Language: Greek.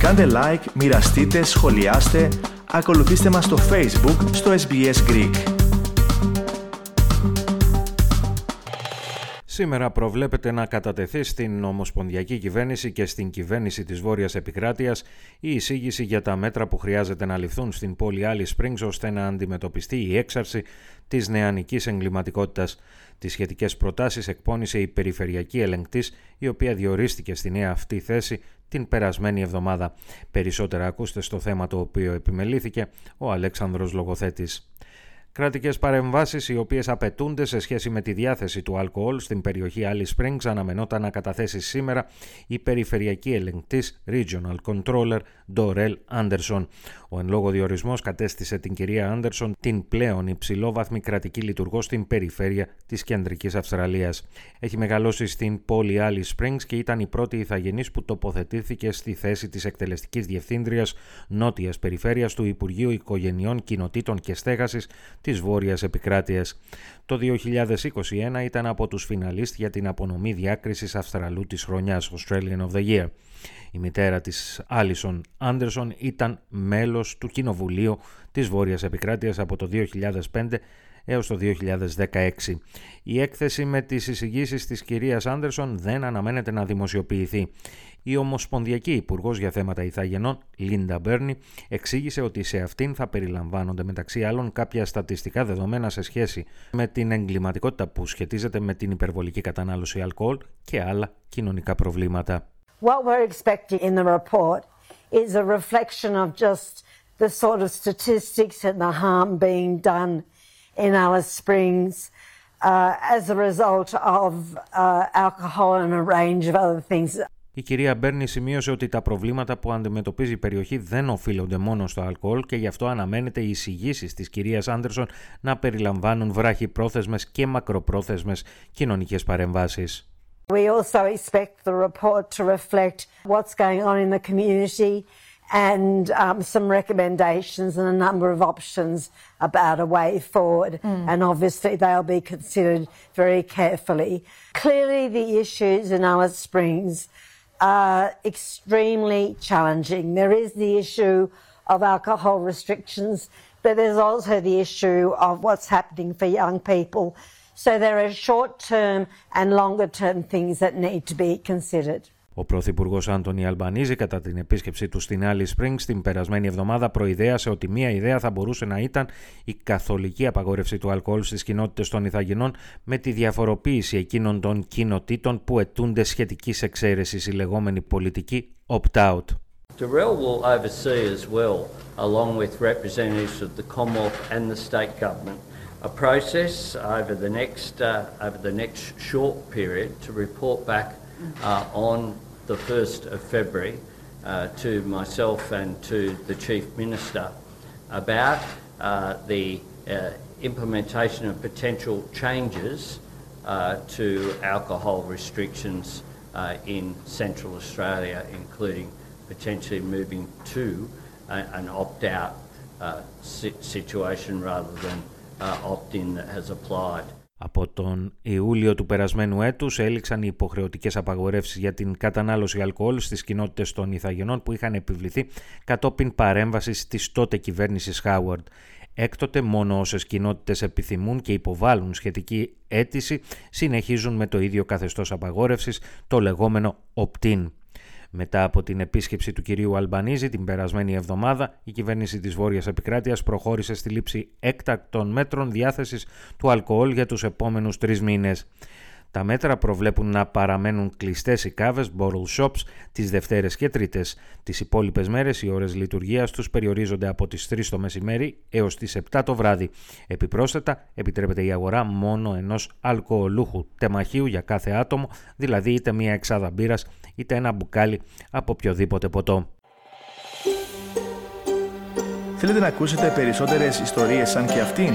Κάντε like, μοιραστείτε, σχολιάστε, ακολουθήστε μας στο Facebook, στο SBS Greek. Σήμερα προβλέπεται να κατατεθεί στην Ομοσπονδιακή Κυβέρνηση και στην Κυβέρνηση της Βόρειας Επικράτειας η εισήγηση για τα μέτρα που χρειάζεται να ληφθούν στην πόλη Alice Springs ώστε να αντιμετωπιστεί η έξαρση της νεανικής εγκληματικότητας. Τις σχετικές προτάσεις εκπώνησε η Περιφερειακή Ελεγκτής, η οποία διορίστηκε στη νέα αυτή θέση την περασμένη εβδομάδα. Περισσότερα ακούστε στο θέμα το οποίο επιμελήθηκε ο Αλέξανδρος Λογοθέτης. Κρατικές παρεμβάσεις οι οποίες απαιτούνται σε σχέση με τη διάθεση του αλκοόλ στην περιοχή Alice Springs αναμενόταν να καταθέσει σήμερα η Περιφερειακή Ελεγκτής Regional Controller Dorrelle Anderson. Ο εν λόγω διορισμός κατέστησε την κυρία Anderson την πλέον υψηλόβαθμη κρατική λειτουργό στην περιφέρεια της Κεντρικής Αυστραλίας. Έχει μεγαλώσει στην πόλη Alice Springs και ήταν η πρώτη ιθαγενής που τοποθετήθηκε στη θέση της εκτελεστικής διευθύντριας νότιας περιφέρειας του Υπουργείου Οικογενειών, Κοινοτήτων και Στέγασης της Βόρειας Επικράτειας. Το 2021 ήταν από τους φιναλίστ για την απονομή διάκρισης Αυστραλού της χρονιάς, Australian of the Year. Η μητέρα της Alison Anderson ήταν μέλος του Κοινοβουλίου της Βόρειας Επικράτειας από το 2005 έως το 2016. Η έκθεση με τις εισηγήσεις της κυρίας Anderson δεν αναμένεται να δημοσιοποιηθεί. Η Ομοσπονδιακή Υπουργός για θέματα Ιθαγενών, Linda Burney, εξήγησε ότι σε αυτήν θα περιλαμβάνονται μεταξύ άλλων κάποια στατιστικά δεδομένα σε σχέση με την εγκληματικότητα που σχετίζεται με την υπερβολική κατανάλωση αλκοόλ και άλλα κοινωνικά προβλήματα. What we're expecting in the report is a reflection of just the sort of statistics and the harm being done in Alice Springs as a result of alcohol and a range of other things. Η κυρία Μπέρνη σημείωσε ότι τα προβλήματα που αντιμετωπίζει η περιοχή δεν οφείλονται μόνο στο αλκοόλ και γι' αυτό αναμένεται οι εισηγήσεις της κυρίας Anderson να περιλαμβάνουν βράχυπρόθεσμες και μακροπρόθεσμες κοινωνικές παρεμβάσεις. We also expect the report to reflect what's going on in the community and some recommendations and a number of options about a way forward. And obviously they'll be considered very carefully. Clearly the issues in Alice Springs are extremely challenging. There is the issue of alcohol restrictions, but there's also the issue of what's happening for young people. So there are short-term and longer-term things that need to be considered. Ο Πρωθυπουργός Anthony Albanese κατά την επίσκεψή του στην Alice Springs την περασμένη εβδομάδα προειδέασε ότι μία ιδέα θα μπορούσε να ήταν η καθολική απαγόρευση του αλκοόλ στις κοινότητες των Ιθαγενών με τη διαφοροποίηση εκείνων των κοινοτήτων που αιτούνται σχετικής εξαίρεσης, η λεγόμενη πολιτική opt-out. Dorrelle will oversee as well, along with representatives of the Commonwealth and the state government, a process over the next short period to report back on the 1st of February to myself and to the Chief Minister about the implementation of potential changes to alcohol restrictions in Central Australia, including potentially moving to an opt-out situation rather than opt-in that has applied. Από τον Ιούλιο του περασμένου έτους έληξαν οι υποχρεωτικές απαγορεύσεις για την κατανάλωση αλκοόλ στις κοινότητες των Ιθαγενών που είχαν επιβληθεί κατόπιν παρέμβασης της τότε κυβέρνησης Χάουαρντ. Έκτοτε μόνο όσες κοινότητες επιθυμούν και υποβάλλουν σχετική αίτηση συνεχίζουν με το ίδιο καθεστώς απαγόρευσης, το λεγόμενο opt-in. Μετά από την επίσκεψη του κυρίου Αλμπανίζη την περασμένη εβδομάδα, η κυβέρνηση της Βόρειας Επικράτειας προχώρησε στη λήψη έκτακτων μέτρων διάθεσης του αλκοόλ για τους επόμενους 3 μήνες. Τα μέτρα προβλέπουν να παραμένουν κλειστές οι κάβες, bottle shops, τις Δευτέρες και Τρίτες. Τις υπόλοιπες μέρες οι ώρες λειτουργίας τους περιορίζονται από τις 3 το μεσημέρι έως τις 7 το βράδυ. Επιπρόσθετα, επιτρέπεται η αγορά μόνο ενός αλκοολούχου τεμαχίου για κάθε άτομο, δηλαδή είτε μία εξάδα μπύρας είτε ένα μπουκάλι από οποιοδήποτε ποτό. Θέλετε να ακούσετε περισσότερες ιστορίες σαν και αυτήν?